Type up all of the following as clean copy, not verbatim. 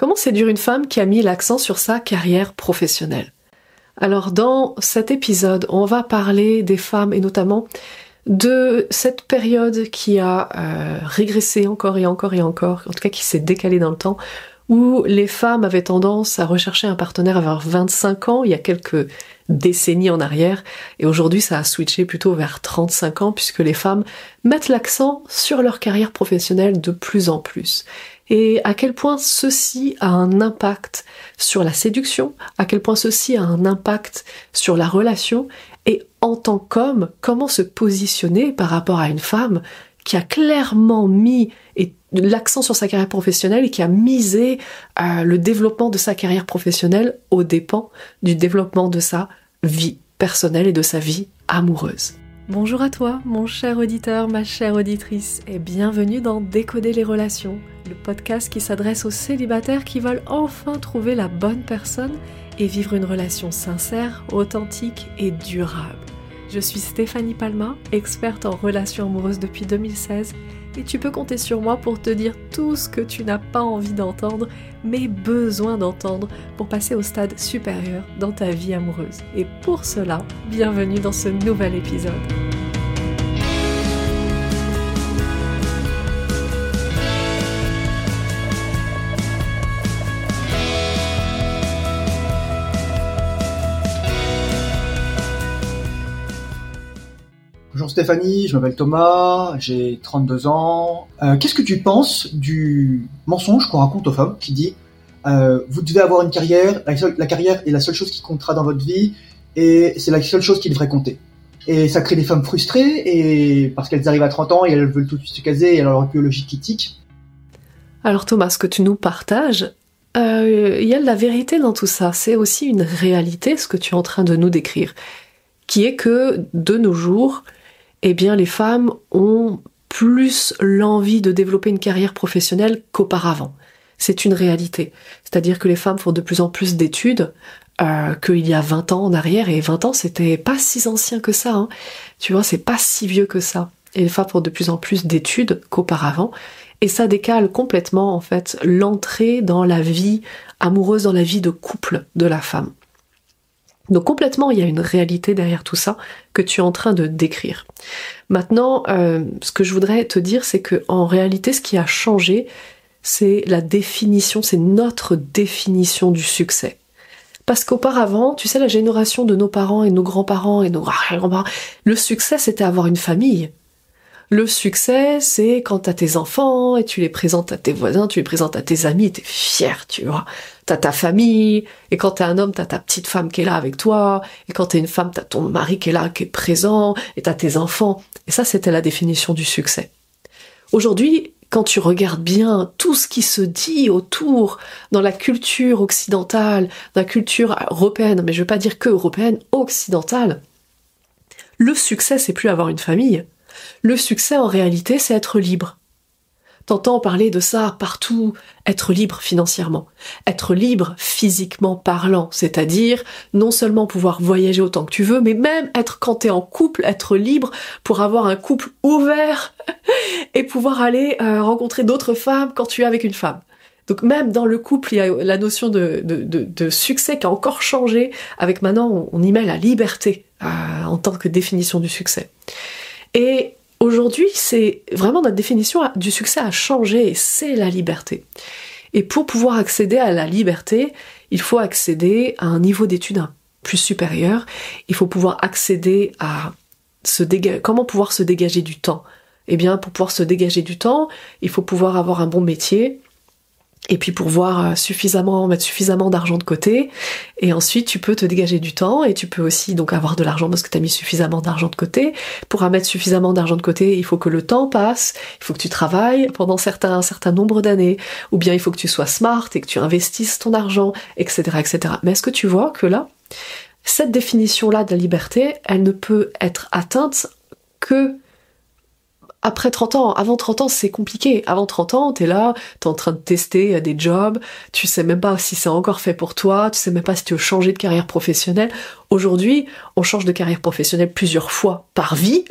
Comment séduire une femme qui a mis l'accent sur sa carrière professionnelle? Alors dans cet épisode, on va parler des femmes et notamment de cette période qui a régressé encore, en tout cas qui s'est décalée dans le temps, où les femmes avaient tendance à rechercher un partenaire vers 25 ans, il y a quelques décennies en arrière, et aujourd'hui ça a switché plutôt vers 35 ans, puisque les femmes mettent l'accent sur leur carrière professionnelle de plus en plus. Et à quel point ceci a un impact sur la séduction, à quel point ceci a un impact sur la relation, et en tant qu'homme, comment se positionner par rapport à une femme qui a clairement mis l'accent sur sa carrière professionnelle et qui a misé le développement de sa carrière professionnelle aux dépens du développement de sa vie personnelle et de sa vie amoureuse. Bonjour à toi, mon cher auditeur, ma chère auditrice, et bienvenue dans Décoder les relations, le podcast qui s'adresse aux célibataires qui veulent enfin trouver la bonne personne et vivre une relation sincère, authentique et durable. Je suis Stéphanie Palma, experte en relations amoureuses depuis 2016, et tu peux compter sur moi pour te dire tout ce que tu n'as pas envie d'entendre, mais besoin d'entendre pour passer au stade supérieur dans ta vie amoureuse. Et pour cela, bienvenue dans ce nouvel épisode. Bonjour Stéphanie, je m'appelle Thomas, j'ai 32 ans. Qu'est-ce que tu penses du mensonge qu'on raconte aux femmes qui dit vous devez avoir une carrière, la carrière est la seule chose qui comptera dans votre vie et c'est la seule chose qui devrait compter. Et ça crée des femmes frustrées et parce qu'elles arrivent à 30 ans et elles veulent tout de suite se caser et alors leur biologie qui tique. Alors Thomas, ce que tu nous partages, il y a de la vérité dans tout ça, c'est aussi une réalité ce que tu es en train de nous décrire, qui est que de nos jours, eh bien les femmes ont plus l'envie de développer une carrière professionnelle qu'auparavant. C'est une réalité. C'est-à-dire que les femmes font de plus en plus d'études qu'il y a 20 ans en arrière, et 20 ans c'était pas si ancien que ça, hein. Tu vois, c'est pas si vieux que ça. Et les femmes font de plus en plus d'études qu'auparavant, et ça décale complètement en fait l'entrée dans la vie amoureuse, dans la vie de couple de la femme. Donc complètement, il y a une réalité derrière tout ça que tu es en train de décrire. Maintenant, ce que je voudrais te dire, c'est que en réalité, ce qui a changé, c'est la définition, c'est notre définition du succès. Parce qu'auparavant, tu sais, la génération de nos parents et nos grands-parents et nos arrière-grands-parents, le succès, c'était avoir une famille. Le succès, c'est quand t'as tes enfants et tu les présentes à tes voisins, tu les présentes à tes amis, t'es fier, tu vois. T'as ta famille, et quand t'es un homme, t'as ta petite femme qui est là avec toi, et quand t'es une femme, t'as ton mari qui est là, qui est présent, et t'as tes enfants. Et ça, c'était la définition du succès. Aujourd'hui, quand tu regardes bien tout ce qui se dit autour dans la culture occidentale, dans la culture européenne, mais je veux pas dire que européenne, occidentale, le succès, c'est plus avoir une famille. Le succès, en réalité, c'est être libre. T'entends parler de ça partout, être libre financièrement, être libre physiquement parlant, c'est-à-dire non seulement pouvoir voyager autant que tu veux, mais même être quand t'es en couple, être libre pour avoir un couple ouvert et pouvoir aller rencontrer d'autres femmes quand tu es avec une femme. Donc même dans le couple, il y a la notion de succès qui a encore changé, avec maintenant, on y met la liberté en tant que définition du succès. Et aujourd'hui, c'est vraiment notre définition du succès a changé, et c'est la liberté. Et pour pouvoir accéder à la liberté, il faut accéder à un niveau d'études plus supérieur, il faut pouvoir accéder à comment pouvoir se dégager du temps. Eh bien, pour pouvoir se dégager du temps, il faut pouvoir avoir un bon métier, et puis pour pouvoir mettre suffisamment d'argent de côté, et ensuite tu peux te dégager du temps, et tu peux aussi donc avoir de l'argent parce que tu as mis suffisamment d'argent de côté. Pour mettre suffisamment d'argent de côté, il faut que le temps passe, il faut que tu travailles pendant un certain nombre d'années, ou bien il faut que tu sois smart et que tu investisses ton argent, etc., etc. Mais est-ce que tu vois que là, cette définition-là de la liberté, elle ne peut être atteinte que après 30 ans, avant 30 ans, c'est compliqué. Avant 30 ans, t'es là, t'es en train de tester des jobs, tu sais même pas si c'est encore fait pour toi, tu sais même pas si tu veux changer de carrière professionnelle. Aujourd'hui, on change de carrière professionnelle plusieurs fois par vie.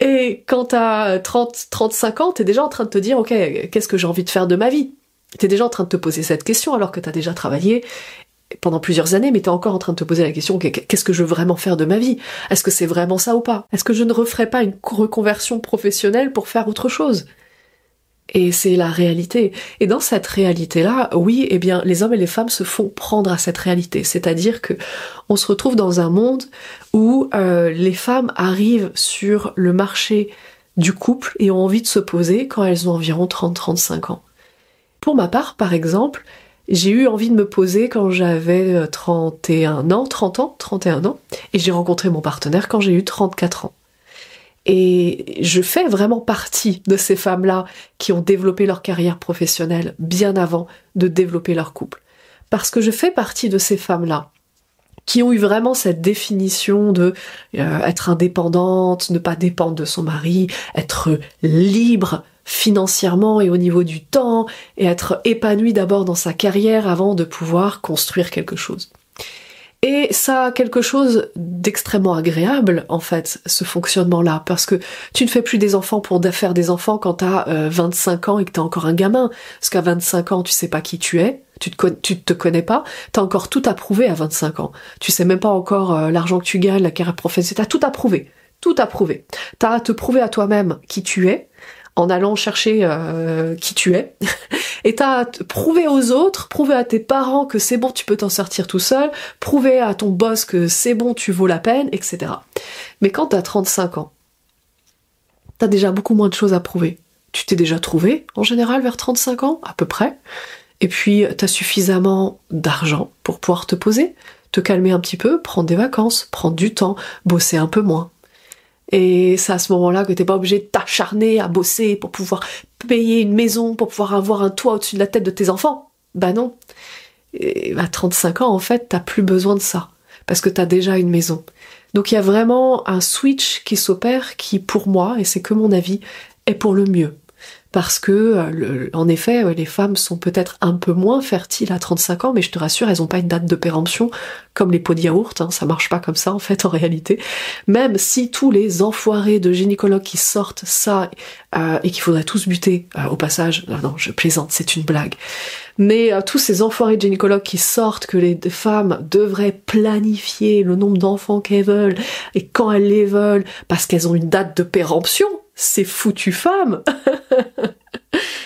Et quand t'as 35 ans, t'es déjà en train de te dire, ok, qu'est-ce que j'ai envie de faire de ma vie? Tu es déjà en train de te poser cette question alors que tu as déjà travaillé pendant plusieurs années, mais tu es encore en train de te poser la question « Qu'est-ce que je veux vraiment faire de ma vie ? Est-ce que c'est vraiment ça ou pas ? Est-ce que je ne referai pas une reconversion professionnelle pour faire autre chose ?» Et c'est la réalité. Et dans cette réalité-là, oui, eh bien, les hommes et les femmes se font prendre à cette réalité. C'est-à-dire que on se retrouve dans un monde où les femmes arrivent sur le marché du couple et ont envie de se poser quand elles ont environ 30-35 ans. Pour ma part, par exemple, j'ai eu envie de me poser quand j'avais 31 ans, et j'ai rencontré mon partenaire quand j'ai eu 34 ans. Et je fais vraiment partie de ces femmes-là qui ont développé leur carrière professionnelle bien avant de développer leur couple. Parce que je fais partie de ces femmes-là qui ont eu vraiment cette définition de être indépendante, ne pas dépendre de son mari, être libre financièrement et au niveau du temps, et être épanouie d'abord dans sa carrière avant de pouvoir construire quelque chose. Et ça a quelque chose d'extrêmement agréable, en fait, ce fonctionnement-là, parce que tu ne fais plus des enfants pour faire des enfants quand t'as 25 ans et que t'es encore un gamin, parce qu'à 25 ans, tu sais pas qui tu es, tu te connais pas, t'as encore tout à prouver à 25 ans, tu sais même pas encore l'argent que tu gagnes, la carrière professionnelle, t'as tout à prouver, t'as à te prouver à toi-même qui tu es, en allant chercher qui tu es, et t'as prouvé aux autres, prouvé à tes parents que c'est bon, tu peux t'en sortir tout seul, prouvé à ton boss que c'est bon, tu vaux la peine, etc. Mais quand t'as 35 ans, t'as déjà beaucoup moins de choses à prouver. Tu t'es déjà trouvé, en général, vers 35 ans, à peu près, et puis t'as suffisamment d'argent pour pouvoir te poser, te calmer un petit peu, prendre des vacances, prendre du temps, bosser un peu moins. Et c'est à ce moment-là que t'es pas obligé de t'acharner à bosser pour pouvoir payer une maison, pour pouvoir avoir un toit au-dessus de la tête de tes enfants. Bah non. Et à 35 ans, en fait, t'as plus besoin de ça. Parce que t'as déjà une maison. Donc il y a vraiment un switch qui s'opère qui, pour moi, et c'est que mon avis, est pour le mieux. Parce que, en effet, les femmes sont peut-être un peu moins fertiles à 35 ans, mais je te rassure, elles n'ont pas une date de péremption, comme les pots de yaourt, hein, ça marche pas comme ça en fait, en réalité. Même si tous les enfoirés de gynécologues qui sortent ça, et qu'il faudrait tous buter, au passage, non, je plaisante, c'est une blague, mais tous ces enfoirés de gynécologues qui sortent que les femmes devraient planifier le nombre d'enfants qu'elles veulent, et quand elles les veulent, parce qu'elles ont une date de péremption, ces foutues femmes,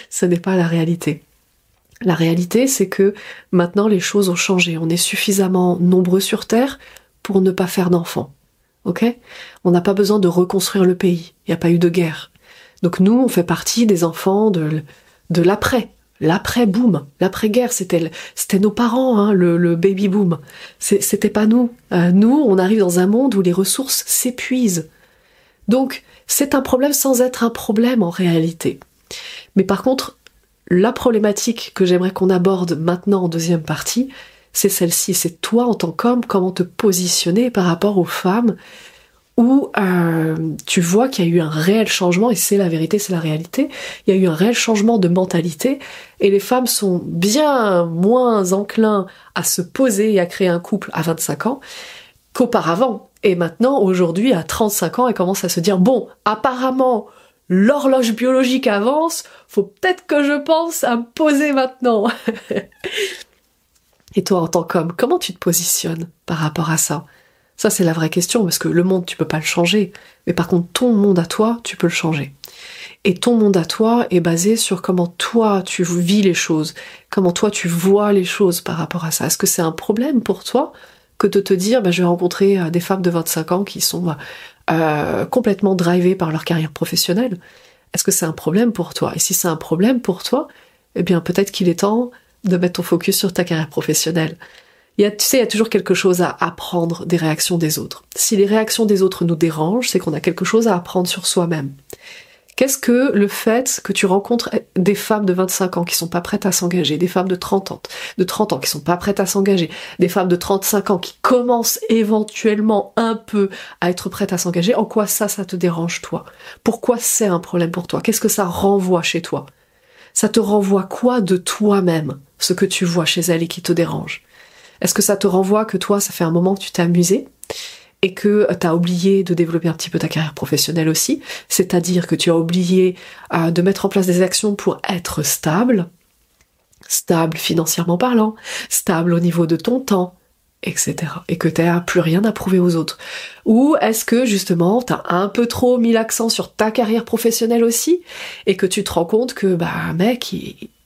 ce n'est pas la réalité. La réalité, c'est que maintenant les choses ont changé. On est suffisamment nombreux sur Terre pour ne pas faire d'enfants. Ok ? On n'a pas besoin de reconstruire le pays. Il n'y a pas eu de guerre. Donc nous, on fait partie des enfants de l'après. L'après-boom, l'après-guerre, c'était nos parents, hein, le baby-boom. C'était pas nous. Nous, on arrive dans un monde où les ressources s'épuisent. Donc, c'est un problème sans être un problème en réalité. Mais par contre, la problématique que j'aimerais qu'on aborde maintenant en deuxième partie, c'est celle-ci. C'est toi en tant qu'homme, comment te positionner par rapport aux femmes où tu vois qu'il y a eu un réel changement, et c'est la vérité, c'est la réalité, il y a eu un réel changement de mentalité, et les femmes sont bien moins enclins à se poser et à créer un couple à 25 ans qu'auparavant. Et maintenant, aujourd'hui, à 35 ans, elle commence à se dire « Bon, apparemment, l'horloge biologique avance, faut peut-être que je pense à me poser maintenant. » Et toi, en tant qu'homme, comment tu te positionnes par rapport à ça ? Ça, c'est la vraie question, parce que le monde, tu peux pas le changer. Mais par contre, ton monde à toi, tu peux le changer. Et ton monde à toi est basé sur comment toi, tu vis les choses, comment toi, tu vois les choses par rapport à ça. Est-ce que c'est un problème pour toi ? Que de te dire, bah, je vais rencontrer des femmes de 25 ans qui sont complètement drivées par leur carrière professionnelle. Est-ce que c'est un problème pour toi ? Et si c'est un problème pour toi, eh bien peut-être qu'il est temps de mettre ton focus sur ta carrière professionnelle. Il y a toujours quelque chose à apprendre des réactions des autres. Si les réactions des autres nous dérangent, c'est qu'on a quelque chose à apprendre sur soi-même. Qu'est-ce que le fait que tu rencontres des femmes de 25 ans qui sont pas prêtes à s'engager, des femmes de 30 ans qui sont pas prêtes à s'engager, des femmes de 35 ans qui commencent éventuellement un peu à être prêtes à s'engager, en quoi ça te dérange toi ? Pourquoi c'est un problème pour toi ? Qu'est-ce que ça renvoie chez toi ? Ça te renvoie quoi de toi-même, ce que tu vois chez elle et qui te dérange ? Est-ce que ça te renvoie que toi, ça fait un moment que tu t'es amusé ? Et que tu as oublié de développer un petit peu ta carrière professionnelle aussi, c'est-à-dire que tu as oublié de mettre en place des actions pour être stable, stable financièrement parlant, stable au niveau de ton temps, etc. Et que t'as plus rien à prouver aux autres. Ou est-ce que justement t'as un peu trop mis l'accent sur ta carrière professionnelle aussi et que tu te rends compte que bah mec,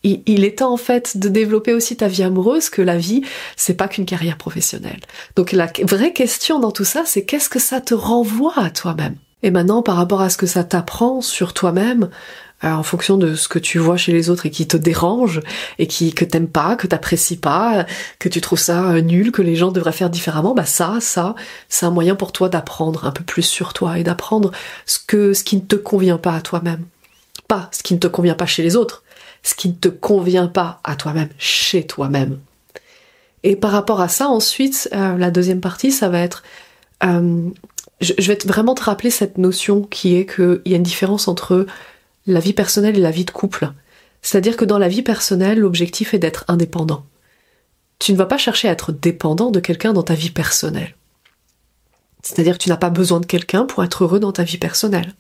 il est temps en fait de développer aussi ta vie amoureuse, que la vie c'est pas qu'une carrière professionnelle. Donc la vraie question dans tout ça, c'est qu'est-ce que ça te renvoie à toi-même? Et maintenant par rapport à ce que ça t'apprend sur toi-même, en fonction de ce que tu vois chez les autres et qui te dérange, et que t'aimes pas, que t'apprécies pas, que tu trouves ça nul, que les gens devraient faire différemment, bah ça, c'est un moyen pour toi d'apprendre un peu plus sur toi et d'apprendre ce qui ne te convient pas à toi-même. Pas ce qui ne te convient pas chez les autres, ce qui ne te convient pas à toi-même, chez toi-même. Et par rapport à ça, ensuite, la deuxième partie, ça va être... je vais vraiment te rappeler cette notion qui est qu'il y a une différence entre la vie personnelle et la vie de couple. C'est-à-dire que dans la vie personnelle, l'objectif est d'être indépendant. Tu ne vas pas chercher à être dépendant de quelqu'un dans ta vie personnelle. C'est-à-dire que tu n'as pas besoin de quelqu'un pour être heureux dans ta vie personnelle.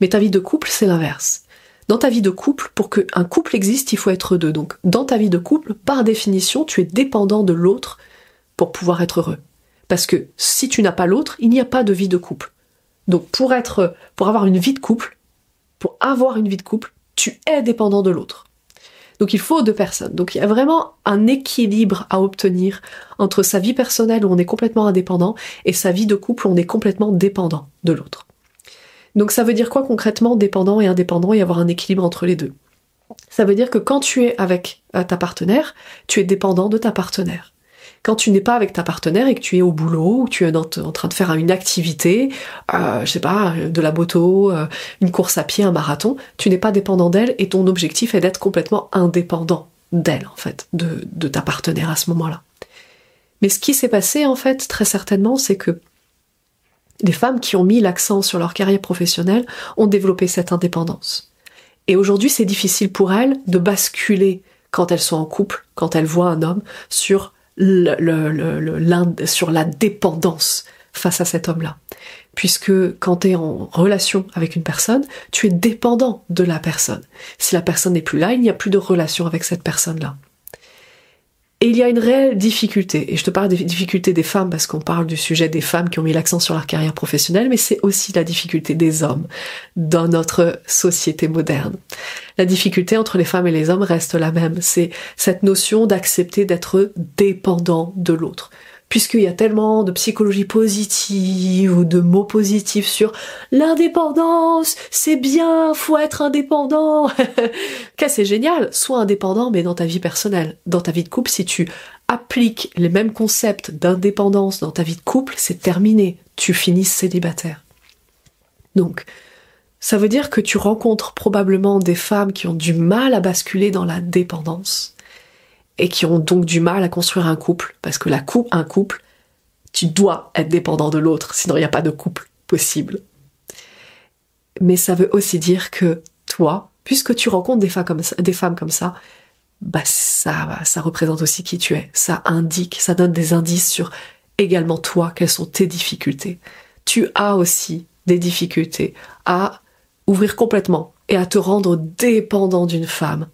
Mais ta vie de couple, c'est l'inverse. Dans ta vie de couple, pour qu'un couple existe, il faut être deux. Donc dans ta vie de couple, par définition, tu es dépendant de l'autre pour pouvoir être heureux. Parce que si tu n'as pas l'autre, il n'y a pas de vie de couple. Donc pour avoir une vie de couple, tu es dépendant de l'autre. Donc il faut deux personnes. Donc il y a vraiment un équilibre à obtenir entre sa vie personnelle où on est complètement indépendant et sa vie de couple où on est complètement dépendant de l'autre. Donc ça veut dire quoi concrètement, dépendant et indépendant, et avoir un équilibre entre les deux? Ça veut dire que quand tu es avec ta partenaire, tu es dépendant de ta partenaire. Quand tu n'es pas avec ta partenaire et que tu es au boulot, ou tu es en train de faire une activité, je sais pas, de la moto, une course à pied, un marathon, tu n'es pas dépendant d'elle et ton objectif est d'être complètement indépendant d'elle, en fait, de ta partenaire à ce moment-là. Mais ce qui s'est passé, en fait, très certainement, c'est que les femmes qui ont mis l'accent sur leur carrière professionnelle ont développé cette indépendance. Et aujourd'hui, c'est difficile pour elles de basculer quand elles sont en couple, quand elles voient un homme, sur la dépendance face à cet homme-là. Puisque quand tu es en relation avec une personne, tu es dépendant de la personne. Si la personne n'est plus là, il n'y a plus de relation avec cette personne-là. Et il y a une réelle difficulté, et je te parle des difficultés des femmes parce qu'on parle du sujet des femmes qui ont mis l'accent sur leur carrière professionnelle, mais c'est aussi la difficulté des hommes dans notre société moderne. La difficulté entre les femmes et les hommes reste la même, c'est cette notion d'accepter d'être dépendant de l'autre. Puisqu'il y a tellement de psychologie positive ou de mots positifs sur l'indépendance, c'est bien, faut être indépendant. C'est génial, sois indépendant, mais dans ta vie personnelle, dans ta vie de couple, si tu appliques les mêmes concepts d'indépendance dans ta vie de couple, c'est terminé, tu finis célibataire. Donc, ça veut dire que tu rencontres probablement des femmes qui ont du mal à basculer dans la dépendance. Et qui ont donc du mal à construire un couple, parce que un couple, tu dois être dépendant de l'autre, sinon il n'y a pas de couple possible. Mais ça veut aussi dire que toi, puisque tu rencontres des femmes comme ça, bah ça représente aussi qui tu es, ça donne des indices sur également toi, quelles sont tes difficultés. Tu as aussi des difficultés à ouvrir complètement et à te rendre dépendant d'une femme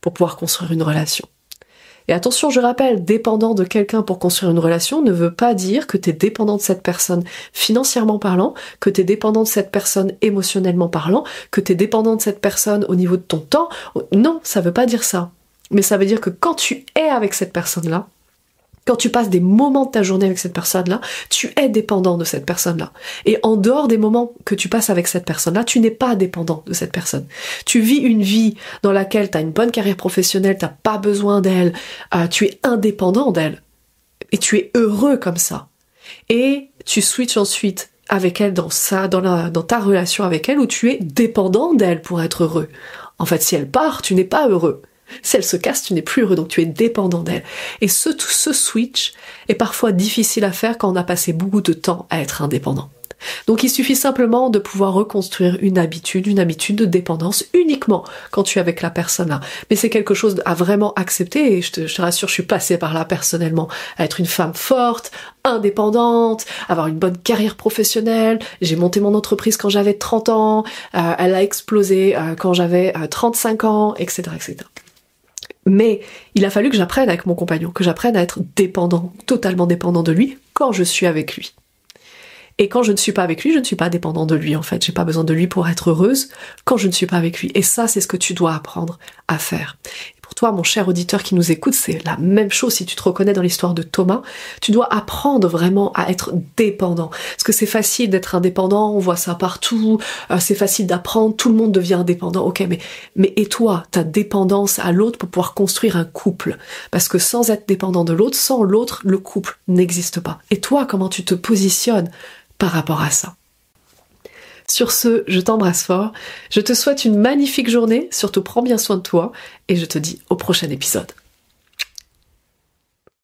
pour pouvoir construire une relation. Et attention, je rappelle, dépendant de quelqu'un pour construire une relation ne veut pas dire que tu es dépendant de cette personne financièrement parlant, que tu es dépendant de cette personne émotionnellement parlant, que tu es dépendant de cette personne au niveau de ton temps. Non, ça veut pas dire ça. Mais ça veut dire que quand tu es avec cette personne-là, quand tu passes des moments de ta journée avec cette personne-là, tu es dépendant de cette personne-là. Et en dehors des moments que tu passes avec cette personne-là, tu n'es pas dépendant de cette personne. Tu vis une vie dans laquelle tu as une bonne carrière professionnelle, tu n'as pas besoin d'elle, tu es indépendant d'elle. Et tu es heureux comme ça. Et tu switches ensuite avec elle dans ta relation avec elle où tu es dépendant d'elle pour être heureux. En fait, si elle part, tu n'es pas heureux. Si elle se casse, tu n'es plus heureux, donc tu es dépendant d'elle. Et ce switch est parfois difficile à faire quand on a passé beaucoup de temps à être indépendant. Donc il suffit simplement de pouvoir reconstruire une habitude de dépendance uniquement quand tu es avec la personne-là. Mais c'est quelque chose à vraiment accepter, et je te rassure, je suis passée par là personnellement, à être une femme forte, indépendante, avoir une bonne carrière professionnelle. J'ai monté mon entreprise quand j'avais 30 ans, elle a explosé quand j'avais 35 ans, etc. Mais il a fallu que j'apprenne avec mon compagnon, que j'apprenne à être dépendant, totalement dépendant de lui, quand je suis avec lui. Et quand je ne suis pas avec lui, je ne suis pas dépendant de lui en fait. J'ai pas besoin de lui pour être heureuse quand je ne suis pas avec lui. Et ça, c'est ce que tu dois apprendre à faire. Et pour toi, mon cher auditeur qui nous écoute, c'est la même chose si tu te reconnais dans l'histoire de Thomas. Tu dois apprendre vraiment à être dépendant. Parce que c'est facile d'être indépendant, on voit ça partout, c'est facile d'apprendre, tout le monde devient indépendant. Ok, mais et toi, ta dépendance à l'autre pour pouvoir construire un couple. Parce que sans être dépendant de l'autre, sans l'autre, le couple n'existe pas. Et toi, comment tu te positionnes par rapport à ça. Sur ce, je t'embrasse fort, je te souhaite une magnifique journée, surtout prends bien soin de toi, et je te dis au prochain épisode.